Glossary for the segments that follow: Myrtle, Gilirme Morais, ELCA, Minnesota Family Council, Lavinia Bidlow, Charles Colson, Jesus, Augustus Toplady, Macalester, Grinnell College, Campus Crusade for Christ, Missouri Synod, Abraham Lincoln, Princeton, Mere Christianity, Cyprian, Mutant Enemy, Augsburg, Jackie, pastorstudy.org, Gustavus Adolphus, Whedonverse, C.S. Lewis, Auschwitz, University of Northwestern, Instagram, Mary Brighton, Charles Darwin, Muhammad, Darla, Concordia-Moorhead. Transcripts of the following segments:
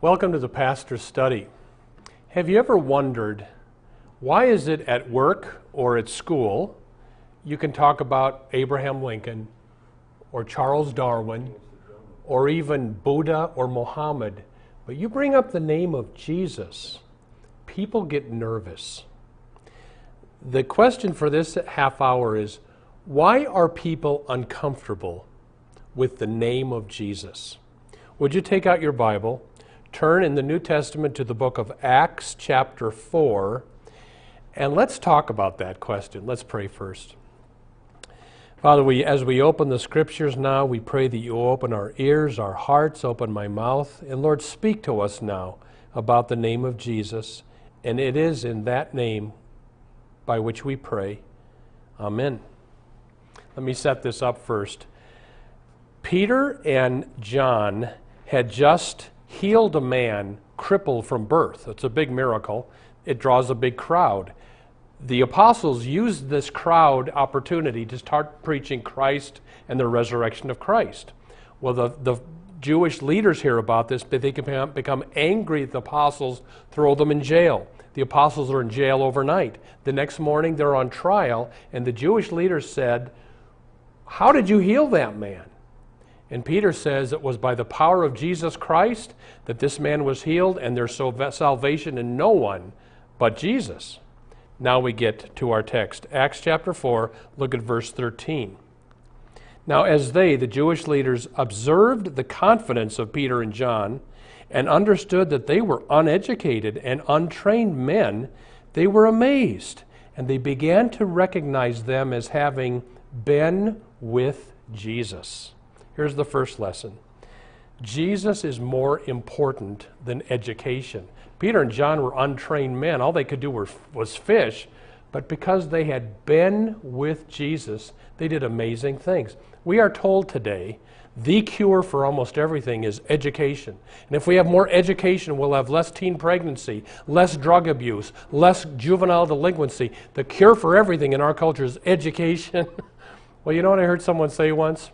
Welcome to the Pastor Study. Have you ever wondered, why is it at work or at school you can talk about Abraham Lincoln or Charles Darwin or even Buddha or Muhammad, but you bring up the name of Jesus, people get nervous? The question for this half hour is, why are people uncomfortable with the name of Jesus? Would you take out your Bible, turn in the New Testament to the book of Acts chapter 4, and let's talk about that question. Let's pray first. Father, as we open the scriptures now, we pray that you open our ears, our hearts, open my mouth, and Lord, speak to us now about the name of Jesus, and it is in that name by which we pray. Amen. Let me set this up first. Peter and John had just healed a man crippled from birth. It's a big miracle. It draws a big crowd. The apostles used this crowd opportunity to start preaching Christ and the resurrection of Christ. Well, the Jewish leaders hear about this, but they can become angry at the apostles, throw them in jail. The apostles are in jail overnight. The next morning, they're on trial, and the Jewish leaders said, "How did you heal that man?" And Peter says it was by the power of Jesus Christ that this man was healed, and there's salvation in no one but Jesus. Now we get to our text. Acts chapter 4, look at verse 13. Now as they, the Jewish leaders, observed the confidence of Peter and John and understood that they were uneducated and untrained men, they were amazed, and they began to recognize them as having been with Jesus. Here's the first lesson. Jesus is more important than education. Peter and John were untrained men. All they could do was fish. But because they had been with Jesus, they did amazing things. We are told today the cure for almost everything is education. And if we have more education, we'll have less teen pregnancy, less drug abuse, less juvenile delinquency. The cure for everything in our culture is education. Well, you know what I heard someone say once?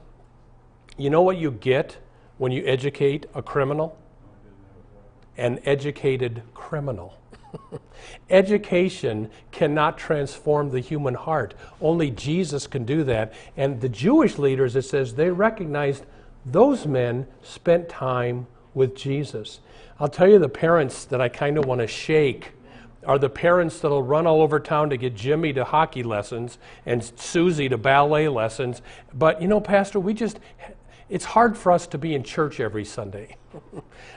You know what you get when you educate a criminal? An educated criminal. Education cannot transform the human heart. Only Jesus can do that. And the Jewish leaders, it says, they recognized those men spent time with Jesus. I'll tell you, the parents that I kind of want to shake are the parents that'll run all over town to get Jimmy to hockey lessons and Susie to ballet lessons. But you know, Pastor, it's hard for us to be in church every Sunday.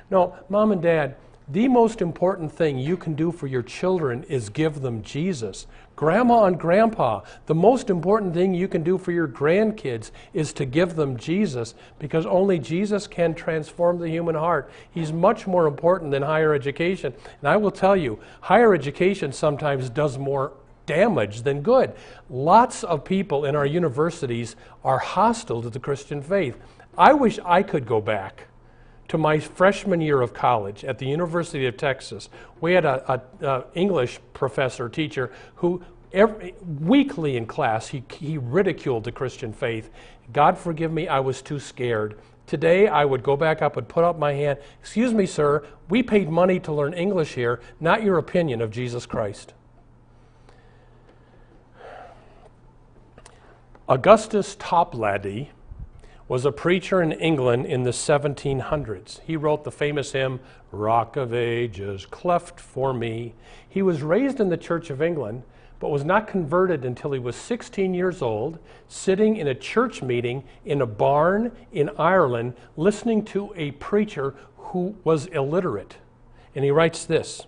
No, Mom and Dad, the most important thing you can do for your children is give them Jesus. Grandma and Grandpa, the most important thing you can do for your grandkids is to give them Jesus, because only Jesus can transform the human heart. He's much more important than higher education. And I will tell you, higher education sometimes does more damage than good. Lots of people in our universities are hostile to the Christian faith. I wish I could go back to my freshman year of college at the University of Texas. We had an English professor, teacher, who weekly in class, he ridiculed the Christian faith. God forgive me, I was too scared. Today, I would go back up and put up my hand. Excuse me, sir, we paid money to learn English here, not your opinion of Jesus Christ. Augustus Toplady was a preacher in England in the 1700s. He wrote the famous hymn, "Rock of Ages, Cleft for Me." He was raised in the Church of England, but was not converted until he was 16 years old, sitting in a church meeting in a barn in Ireland, listening to a preacher who was illiterate. And he writes this,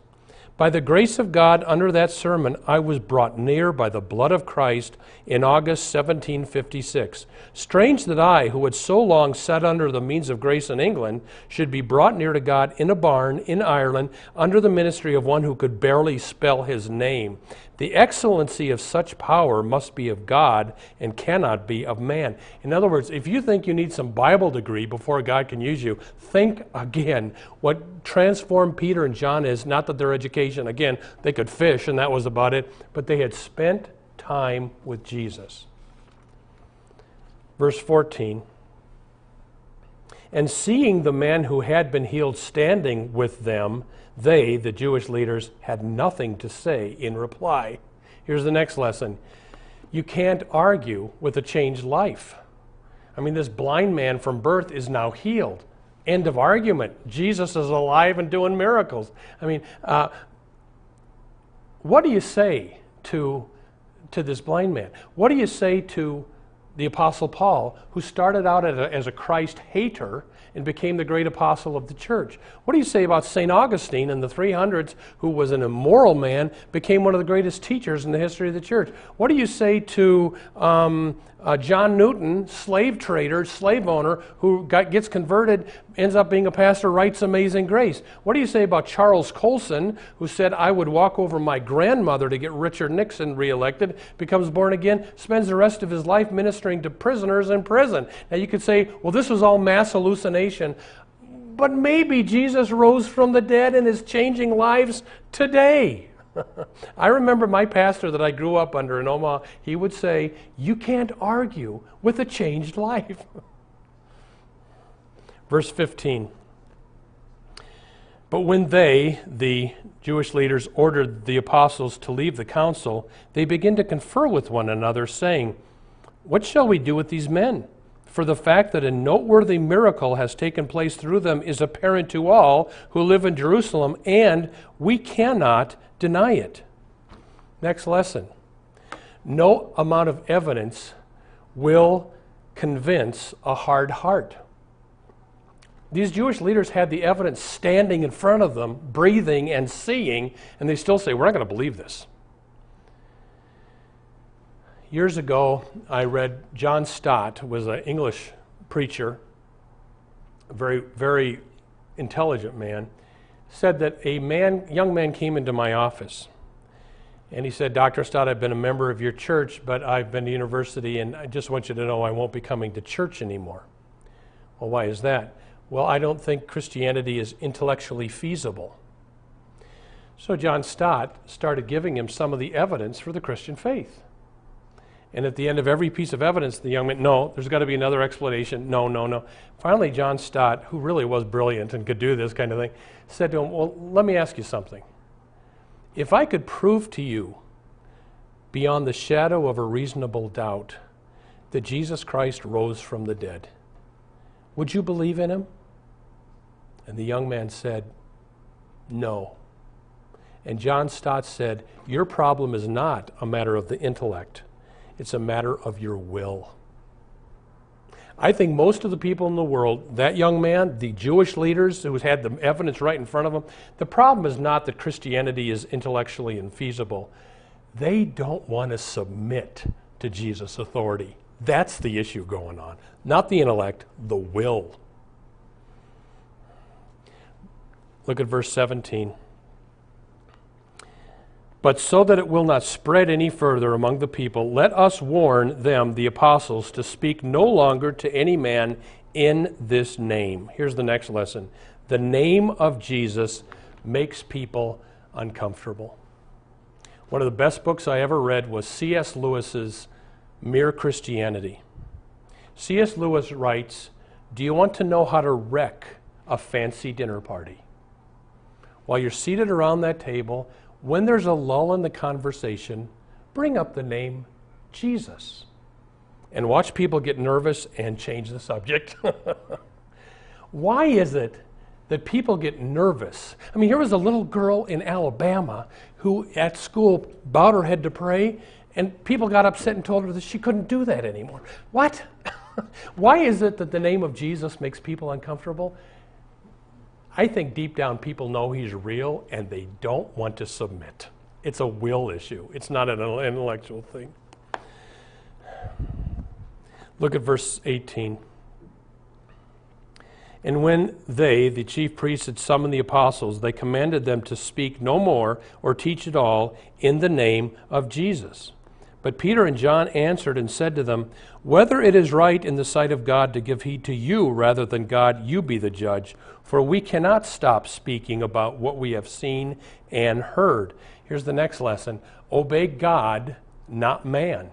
By the grace of God, under that sermon, I was brought near by the blood of Christ in August 1756. Strange that I, who had so long sat under the means of grace in England, should be brought near to God in a barn in Ireland under the ministry of one who could barely spell his name. The excellency of such power must be of God and cannot be of man. In other words, if you think you need some Bible degree before God can use you, think again. What transformed Peter and John is not that their education, again, they could fish and that was about it, but they had spent time with Jesus. Verse 14, and seeing the man who had been healed standing with them, they, the Jewish leaders, had nothing to say in reply. Here's the next lesson. You can't argue with a changed life. I mean, this blind man from birth is now healed. End of argument. Jesus is alive and doing miracles. I mean, what do you say to this blind man? What do you say to the Apostle Paul, who started out as a Christ hater and became the great apostle of the church? What do you say about St. Augustine in the 300s, who was an immoral man, became one of the greatest teachers in the history of the church? What do you say to John Newton, slave trader, slave owner, who gets converted, ends up being a pastor, writes Amazing Grace? What do you say about Charles Colson, who said, I would walk over my grandmother to get Richard Nixon reelected, becomes born again, spends the rest of his life ministering to prisoners in prison? Now you could say, well, this was all mass hallucination, but maybe Jesus rose from the dead and is changing lives today. I remember my pastor that I grew up under in Omaha, he would say, you can't argue with a changed life. Verse 15, but when they, the Jewish leaders, ordered the apostles to leave the council, they began to confer with one another, saying, what shall we do with these men? For the fact that a noteworthy miracle has taken place through them is apparent to all who live in Jerusalem, and we cannot deny it. Next lesson. No amount of evidence will convince a hard heart. These Jewish leaders had the evidence standing in front of them, breathing and seeing, and they still say, we're not going to believe this. Years ago, I read John Stott, who was an English preacher, a very, very intelligent man, said that a young man came into my office and he said, Dr. Stott, I've been a member of your church, but I've been to university and I just want you to know I won't be coming to church anymore. Well, why is that? Well, I don't think Christianity is intellectually feasible. So John Stott started giving him some of the evidence for the Christian faith. And at the end of every piece of evidence, the young man, no, there's got to be another explanation. No, no, no. Finally, John Stott, who really was brilliant and could do this kind of thing, said to him, well, let me ask you something. If I could prove to you, beyond the shadow of a reasonable doubt, that Jesus Christ rose from the dead, would you believe in him? And the young man said, no. And John Stott said, your problem is not a matter of the intellect. It's a matter of your will. I think most of the people in the world, that young man, the Jewish leaders who had the evidence right in front of them, the problem is not that Christianity is intellectually infeasible. They don't want to submit to Jesus' authority. That's the issue going on. Not the intellect, the will. Look at verse 17. But so that it will not spread any further among the people, let us warn them, the apostles, to speak no longer to any man in this name. Here's the next lesson. The name of Jesus makes people uncomfortable. One of the best books I ever read was C.S. Lewis's Mere Christianity. C.S. Lewis writes, do you want to know how to wreck a fancy dinner party? While you're seated around that table, when there's a lull in the conversation, bring up the name Jesus and watch people get nervous and change the subject. Why is it that people get nervous? I mean, here was a little girl in Alabama who at school bowed her head to pray, and people got upset and told her that she couldn't do that anymore. What? Why is it that the name of Jesus makes people uncomfortable? I think deep down people know he's real and they don't want to submit. It's a will issue. It's not an intellectual thing. Look at verse 18. And when they, the chief priests, had summoned the apostles, they commanded them to speak no more or teach at all in the name of Jesus. But Peter and John answered and said to them, whether it is right in the sight of God to give heed to you rather than God, you be the judge, for we cannot stop speaking about what we have seen and heard. Here's the next lesson. Obey God, not man.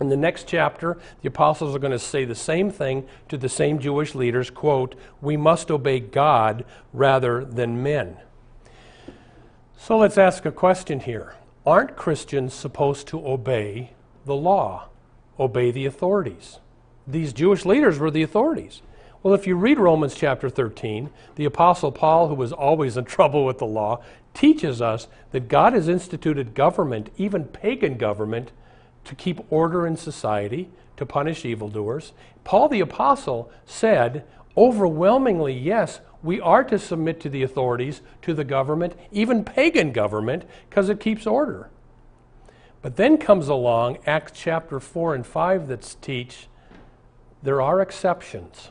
In the next chapter, the apostles are going to say the same thing to the same Jewish leaders, quote, we must obey God rather than men. So let's ask a question here. Aren't Christians supposed to obey the law, obey the authorities? These Jewish leaders were the authorities. Well, if you read Romans chapter 13, the Apostle Paul, who was always in trouble with the law, teaches us that God has instituted government, even pagan government, to keep order in society, to punish evildoers. Paul the Apostle said, overwhelmingly, yes, we are to submit to the authorities, to the government, even pagan government, because it keeps order. But then comes along Acts chapter 4 and 5 that teach there are exceptions.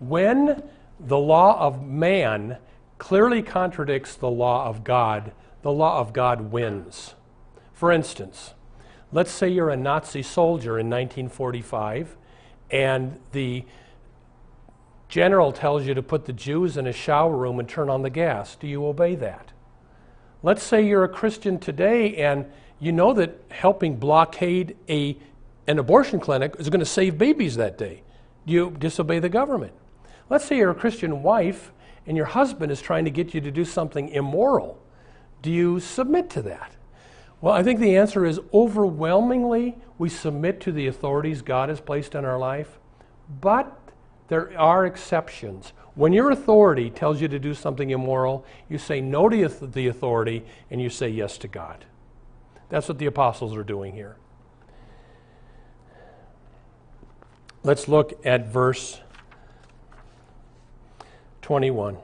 When the law of man clearly contradicts the law of God wins. For instance, let's say you're a Nazi soldier in 1945 and the general tells you to put the Jews in a shower room and turn on the gas. Do you obey that? Let's say you're a Christian today and you know that helping blockade an abortion clinic is going to save babies that day. Do you disobey the government? Let's say you're a Christian wife and your husband is trying to get you to do something immoral. Do you submit to that? Well, I think the answer is overwhelmingly we submit to the authorities God has placed in our life, but there are exceptions. When your authority tells you to do something immoral, you say no to the authority and you say yes to God. That's what the apostles are doing here. Let's look at verse 21.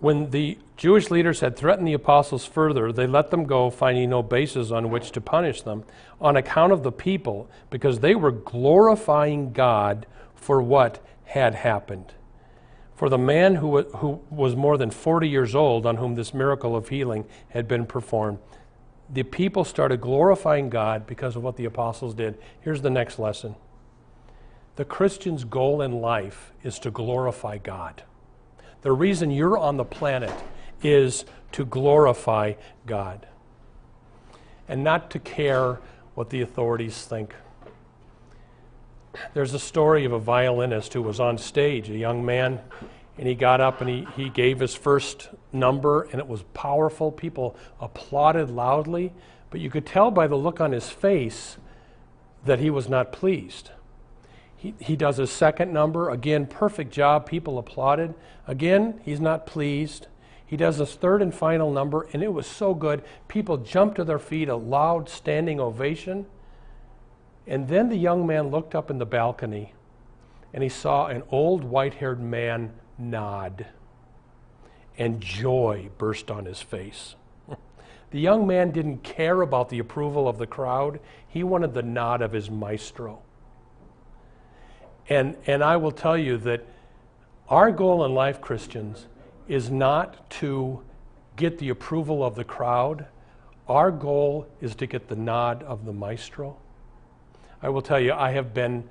When the Jewish leaders had threatened the apostles further, they let them go, finding no basis on which to punish them on account of the people, because they were glorifying God for what had happened. For the man who was more than 40 years old, on whom this miracle of healing had been performed, the people started glorifying God because of what the apostles did. Here's the next lesson. The Christian's goal in life is to glorify God. The reason you're on the planet is to glorify God and not to care what the authorities think. There's a story of a violinist who was on stage, a young man, and he got up and he gave his first number, and it was powerful. People applauded loudly, but you could tell by the look on his face that he was not pleased. He does his second number. Again, perfect job. People applauded. Again, he's not pleased. He does his third and final number, and it was so good. People jumped to their feet, a loud standing ovation. And then the young man looked up in the balcony, and he saw an old white-haired man nod, and joy burst on his face. The young man didn't care about the approval of the crowd. He wanted the nod of his maestro. And I will tell you that our goal in life, Christians, is not to get the approval of the crowd. Our goal is to get the nod of the maestro. I will tell you, I have been,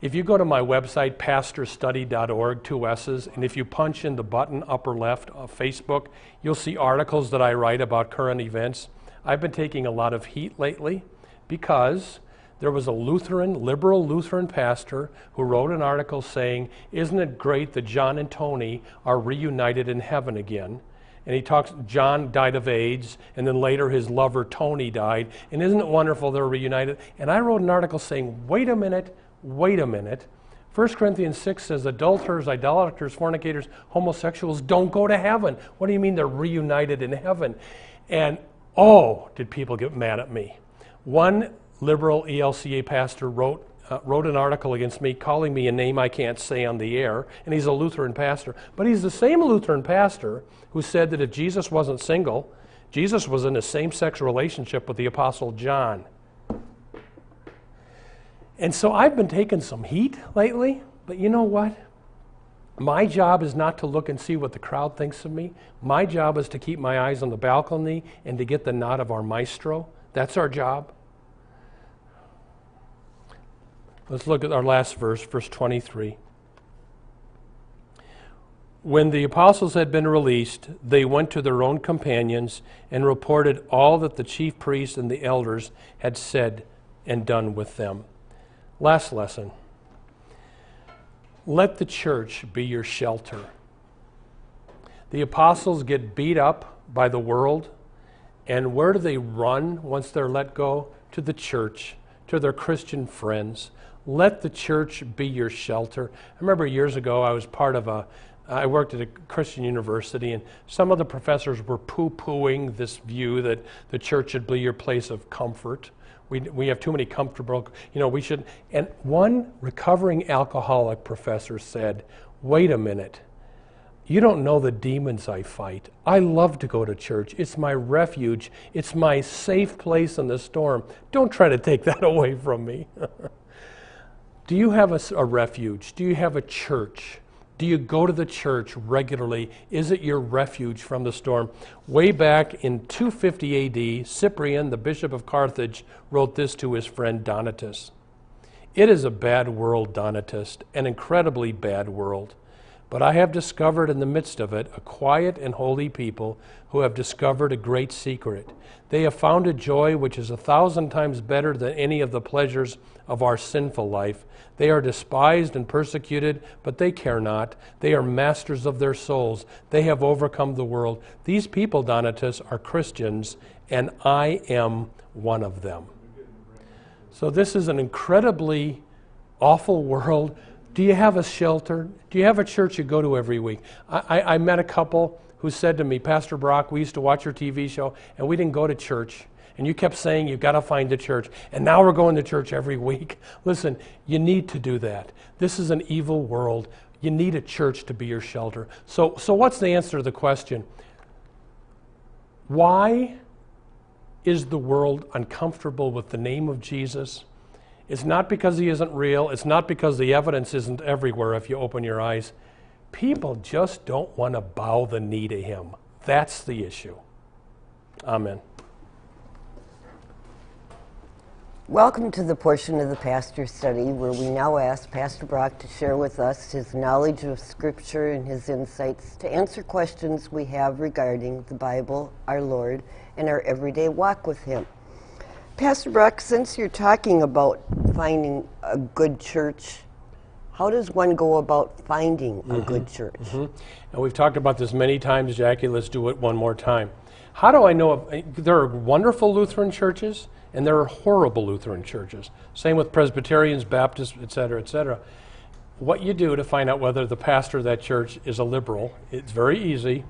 if you go to my website, pastorstudy.org, 2 S's, and if you punch in the button upper left of Facebook, you'll see articles that I write about current events. I've been taking a lot of heat lately because there was a liberal Lutheran pastor who wrote an article saying, isn't it great that John and Tony are reunited in heaven again? And he talks, John died of AIDS, and then later his lover Tony died, and isn't it wonderful they're reunited? And I wrote an article saying, wait a minute. 1 Corinthians 6 says adulterers, idolaters, fornicators, homosexuals don't go to heaven. What do you mean they're reunited in heaven? And oh, did people get mad at me. One liberal ELCA pastor wrote wrote an article against me calling me a name I can't say on the air, and he's a Lutheran pastor. But he's the same Lutheran pastor who said that if Jesus wasn't single, Jesus was in a same-sex relationship with the Apostle John. And so I've been taking some heat lately, but you know what? My job is not to look and see what the crowd thinks of me. My job is to keep my eyes on the balcony and to get the nod of our maestro. That's our job. Let's look at our last verse, verse 23. When the apostles had been released, they went to their own companions and reported all that the chief priests and the elders had said and done with them. Last lesson. Let the church be your shelter. The apostles get beat up by the world, and where do they run once they're let go? To the church, to their Christian friends. Let the church be your shelter. I remember years ago I was part of I worked at a Christian university, and some of the professors were poo-pooing this view that the church should be your place of comfort. We have too many comfortable, we should. And one recovering alcoholic professor said, wait a minute, you don't know the demons I fight. I love to go to church. It's my refuge. It's my safe place in the storm. Don't try to take that away from me. Do you have a refuge? Do you have a church? Do you go to the church regularly? Is it your refuge from the storm? Way back in 250 AD, Cyprian, the Bishop of Carthage, wrote this to his friend Donatus. It is a bad world, Donatus, an incredibly bad world. But I have discovered in the midst of it a quiet and holy people who have discovered a great secret. They have found a joy which is 1,000 times better than any of the pleasures of our sinful life. They are despised and persecuted, but they care not. They are masters of their souls. They have overcome the world. These people, Donatus, are Christians, and I am one of them. So this is an incredibly awful world. Do you have a shelter? Do you have a church you go to every week? I met a couple who said to me, Pastor Brock, we used to watch your TV show, and we didn't go to church. And you kept saying, you've got to find a church. And now we're going to church every week. Listen, you need to do that. This is an evil world. You need a church to be your shelter. So what's the answer to the question? Why is the world uncomfortable with the name of Jesus? It's not because he isn't real. It's not because the evidence isn't everywhere if you open your eyes. People just don't want to bow the knee to him. That's the issue. Amen. Welcome to the portion of the Pastor Study where we now ask Pastor Brock to share with us his knowledge of Scripture and his insights to answer questions we have regarding the Bible, our Lord, and our everyday walk with him. Pastor Brock, since you're talking about finding a good church, how does one go about finding a good church? And we've talked about this many times, Jackie. Let's do it one more time. How do I know there are wonderful Lutheran churches? And there are horrible Lutheran churches. Same with Presbyterians, Baptists, etc., etc. What you do to find out whether the pastor of that church is a liberal, it's very easy.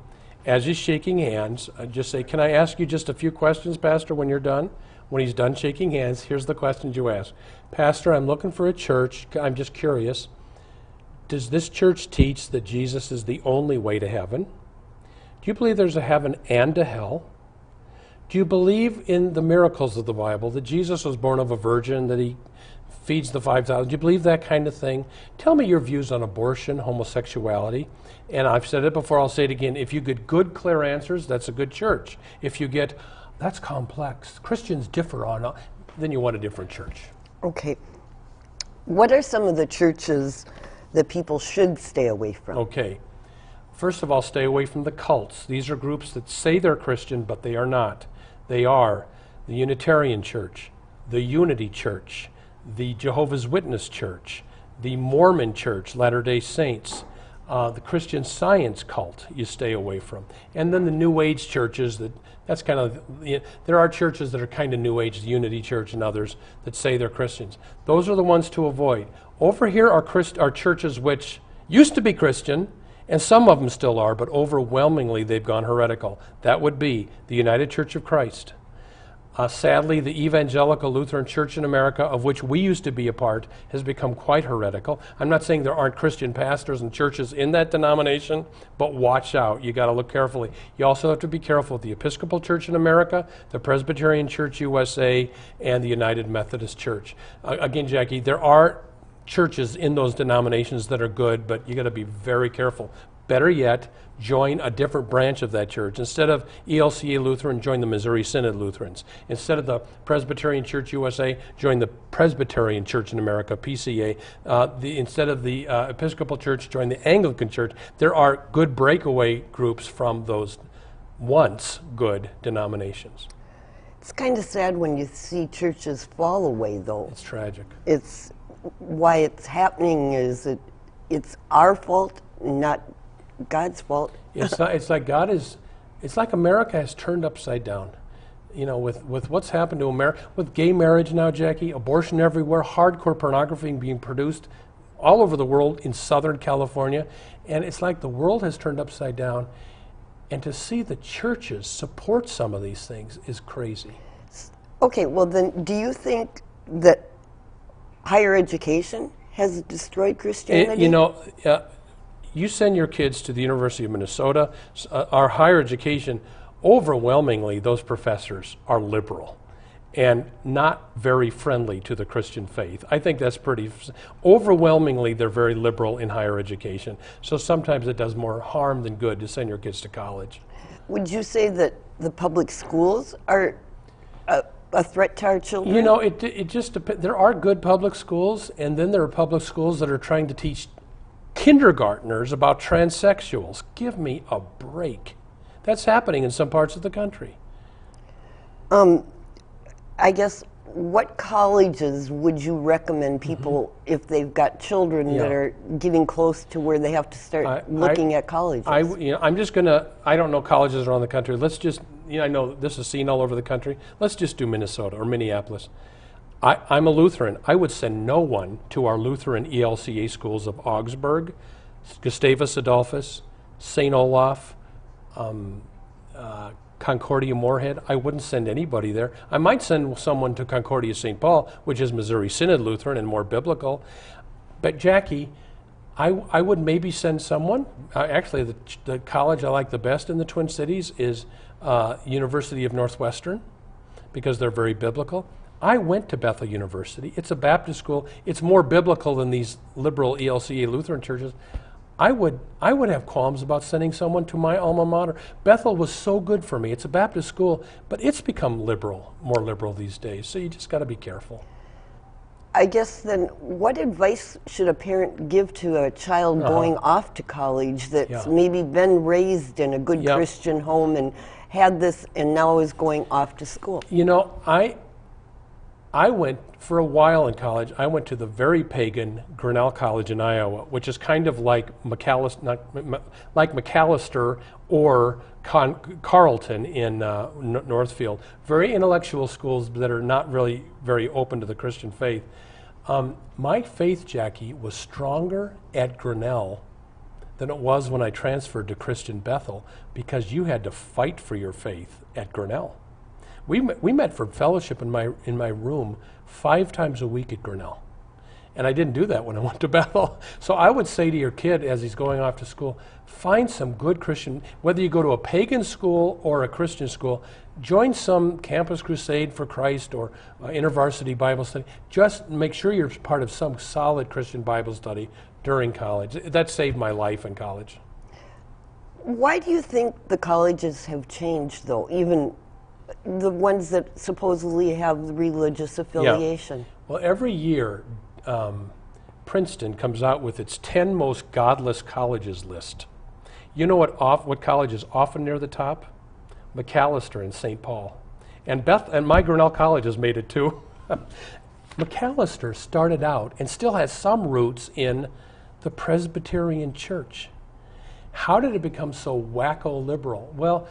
As he's shaking hands, just say, can I ask you just a few questions, Pastor, when you're done? When he's done shaking hands, here's the questions you ask. Pastor, I'm looking for a church. I'm just curious. Does this church teach that Jesus is the only way to heaven? Do you believe there's a heaven and a hell? Do you believe in the miracles of the Bible, that Jesus was born of a virgin, that he feeds the 5,000? Do you believe that kind of thing? Tell me your views on abortion, homosexuality. And I've said it before, I'll say it again. If you get good, clear answers, that's a good church. If you get, that's complex, Christians differ on, then you want a different church. Okay. What are some of the churches that people should stay away from? Okay. First of all, stay away from the cults. These are groups that say they're Christian, but they are not. They are the Unitarian Church, the Unity Church, the Jehovah's Witness Church, the Mormon Church, Latter-day Saints, the Christian Science cult you stay away from. And then the New Age churches, that's kind of, there are churches that are kind of New Age, the Unity Church and others that say they're Christians. Those are the ones to avoid. Over here are churches which used to be Christian, and some of them still are, but overwhelmingly they've gone heretical. That would be the United Church of Christ, Sadly, the evangelical Lutheran Church in America, of which we used to be a part, has become quite heretical. I'm not saying there aren't Christian pastors and churches in that denomination, but watch out. You got to look carefully. You also have to be careful of the Episcopal Church in America, the Presbyterian Church USA, and the United Methodist Church. Again, Jackie, there are churches in those denominations that are good, but you got to be very careful. Better yet, join a different branch of that church. Instead of ELCA Lutheran, join the Missouri Synod Lutherans. Instead of the Presbyterian Church USA, join the Presbyterian Church in America, PCA. Instead of the Episcopal Church, join the Anglican Church. There are good breakaway groups from those once good denominations. It's kind of sad when you see churches fall away, though. It's tragic. It's why it's happening is that it's our fault, not God's fault. It's like America has turned upside down. You know, with what's happened to America, with gay marriage now, Jackie, abortion everywhere, hardcore pornography being produced all over the world in Southern California. And it's like the world has turned upside down. And to see the churches support some of these things is crazy. Okay, well then, do you think that higher education has destroyed Christianity? You send your kids to the University of Minnesota, our higher education, overwhelmingly those professors are liberal and not very friendly to the Christian faith. I think that's pretty, overwhelmingly they're very liberal in higher education. So sometimes it does more harm than good to send your kids to college. Would you say that the public schools are a threat to our children? You know, it just depends. There are good public schools, and then there are public schools that are trying to teach kindergartners about transsexuals. Give me a break. That's happening in some parts of the country. I guess, what colleges would you recommend people, if they've got children that are getting close to where they have to start looking at colleges? I don't know colleges around the country. Let's just, I know this is seen all over the country. Let's just do Minnesota or Minneapolis. I'm a Lutheran. I would send no one to our Lutheran ELCA schools of Augsburg, Gustavus Adolphus, St. Olaf, Concordia-Moorhead. I wouldn't send anybody there. I might send someone to Concordia-St. Paul, which is Missouri Synod Lutheran and more biblical. But Jackie, I would maybe send someone. Actually, the college I like the best in the Twin Cities is University of Northwestern, because they're very biblical. I went to Bethel University. It's a Baptist school. It's more biblical than these liberal ELCA Lutheran churches. I would have qualms about sending someone to my alma mater. Bethel was so good for me. It's a Baptist school, but it's become liberal, more liberal these days. So you just got to be careful. I guess then, what advice should a parent give to a child going off to college that's maybe been raised in a good Christian home and had this and now is going off to school? You know, I went, for a while in college, I went to the very pagan Grinnell College in Iowa, which is kind of like Macalester or Carleton in Northfield. Very intellectual schools that are not really very open to the Christian faith. My faith, Jackie, was stronger at Grinnell than it was when I transferred to Christian Bethel, because you had to fight for your faith at Grinnell. We met for fellowship in my room 5 times a week at Grinnell. And I didn't do that when I went to Bethel. So I would say to your kid as he's going off to school, find some good Christian, whether you go to a pagan school or a Christian school, join some Campus Crusade for Christ or InterVarsity Bible study. Just make sure you're part of some solid Christian Bible study during college. That saved my life in college. Why do you think the colleges have changed, though, even the ones that supposedly have religious affiliation? Yeah. Well, every year, Princeton comes out with its 10 most godless colleges list. You know what college is often near the top? Macalester and St. Paul. And my Grinnell College has made it too. Macalester started out and still has some roots in the Presbyterian Church. How did it become so wacko liberal? Well,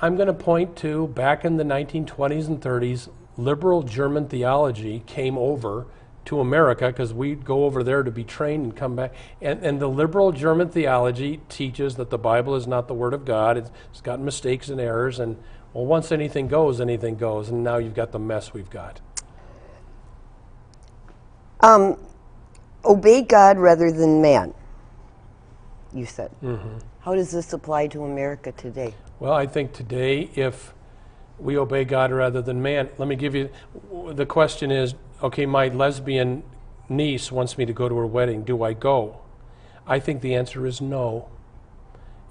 I'm going to point to, back in the 1920s and 30s, liberal German theology came over to America, because we'd go over there to be trained and come back. And the liberal German theology teaches that the Bible is not the Word of God. It's got mistakes and errors, and Well, once anything goes, and now you've got the mess we've got. Obey God rather than man, you said. Mm-hmm. How does this apply to America today? Well, I think today, if we obey God rather than man, let me give you, the question is, okay, my lesbian niece wants me to go to her wedding. Do I go? I think the answer is no.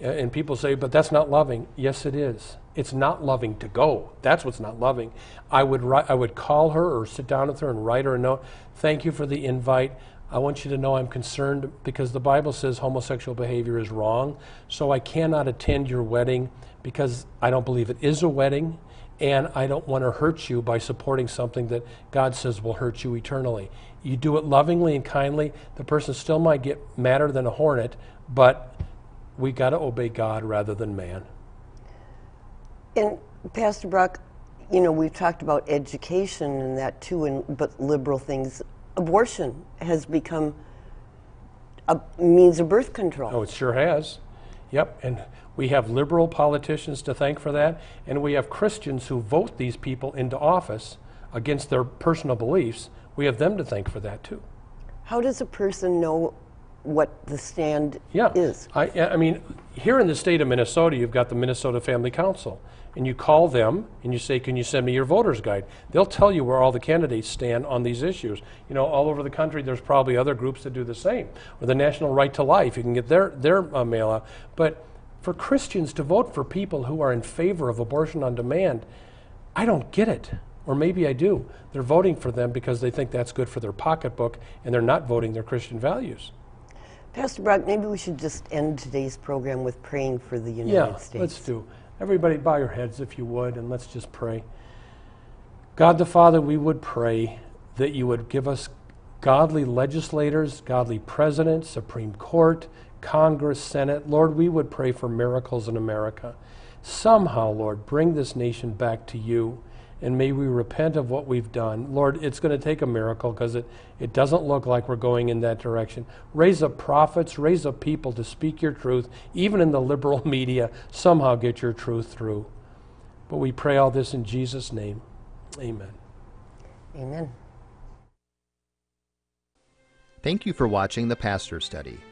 And people say, but that's not loving. Yes, it is. It's not loving to go. That's what's not loving. I would call her or sit down with her and write her a note. Thank you for the invite. I want you to know I'm concerned because the Bible says homosexual behavior is wrong. So I cannot attend your wedding because I don't believe it is a wedding. And I don't want to hurt you by supporting something that God says will hurt you eternally. You do it lovingly and kindly. The person still might get madder than a hornet, but we got to obey God rather than man. And Pastor Brock, you know, we've talked about education and that too, but liberal things. Abortion has become a means of birth control. Oh, it sure has. Yep, and we have liberal politicians to thank for that, and we have Christians who vote these people into office against their personal beliefs. We have them to thank for that, too. How does a person know what the stand is? I mean, here in the state of Minnesota, you've got the Minnesota Family Council, and you call them, and you say, can you send me your voter's guide? They'll tell you where all the candidates stand on these issues. You know, all over the country, there's probably other groups that do the same. Or the National Right to Life, you can get their mail out. But for Christians to vote for people who are in favor of abortion on demand, I don't get it. Or maybe I do. They're voting for them because they think that's good for their pocketbook, and they're not voting their Christian values. Pastor Brock, maybe we should just end today's program with praying for the United States. Yeah, let's do. Everybody bow your heads if you would, and let's just pray. God the Father, we would pray that you would give us godly legislators, godly presidents, Supreme Court, Congress, Senate. Lord, we would pray for miracles in America. Somehow, Lord, bring this nation back to you, and may we repent of what we've done. Lord, it's going to take a miracle because it doesn't look like we're going in that direction. Raise up prophets, raise up people to speak your truth, even in the liberal media, somehow get your truth through. But we pray all this in Jesus' name. Amen. Amen. Thank you for watching The Pastor Study.